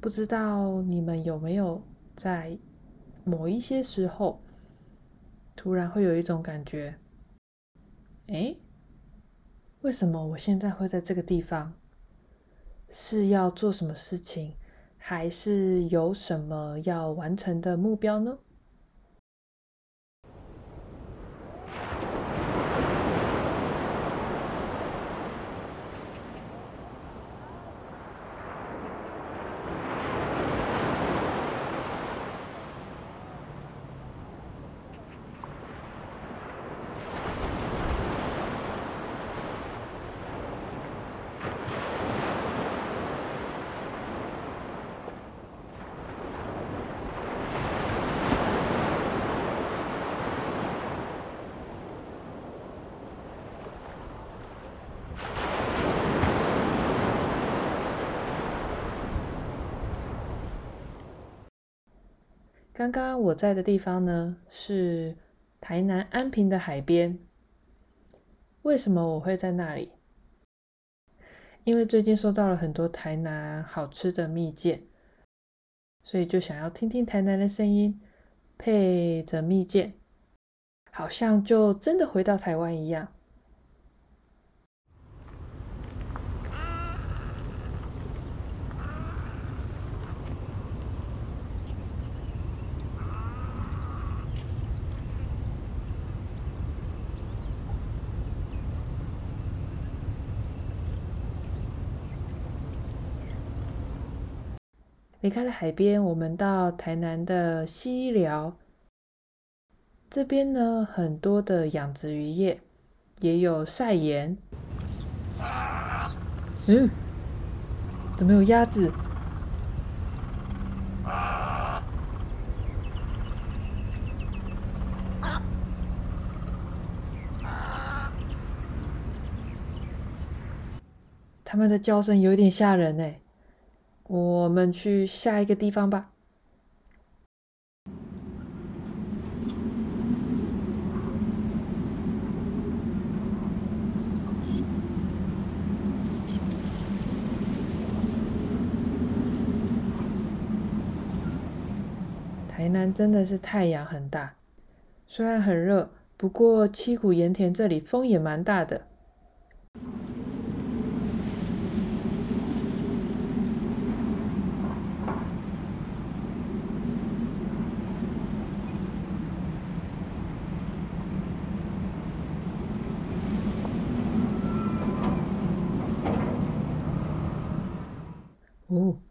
不知道你们有没有在某一些时候突然会有一种感觉，为什么我现在会在这个地方？是要做什么事情，还是有什么要完成的目标呢？刚刚我在的地方呢，是台南安平的海边。为什么我会在那里？因为最近收到了很多台南好吃的蜜饯，所以就想要听听台南的声音，配着蜜饯，好像就真的回到台湾一样。离开了海边，我们到台南的西寮这边呢，很多的养殖渔业，也有晒盐。怎么有鸭子？它们的叫声有点吓人耶。我们去下一个地方吧。台南真的是太阳很大，虽然很热，不过七股盐田这里风也蛮大的。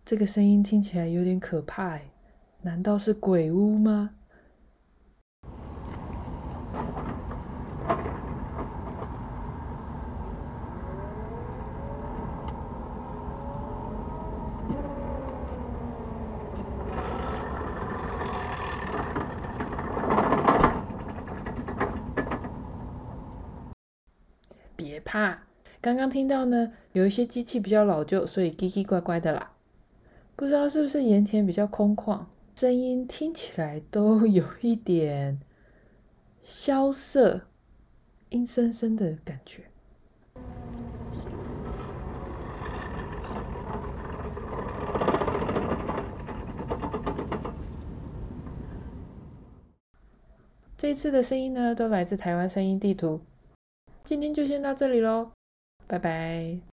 这个声音听起来有点可怕耶，难道是鬼屋吗？别怕，刚刚听到呢，有一些机器比较老旧，所以叽叽怪怪的啦。不知道是不是盐田比较空旷，声音听起来都有一点萧瑟、阴森森的感觉。这一次的声音呢，都来自台湾声音地图。今天就先到这里咯，拜拜。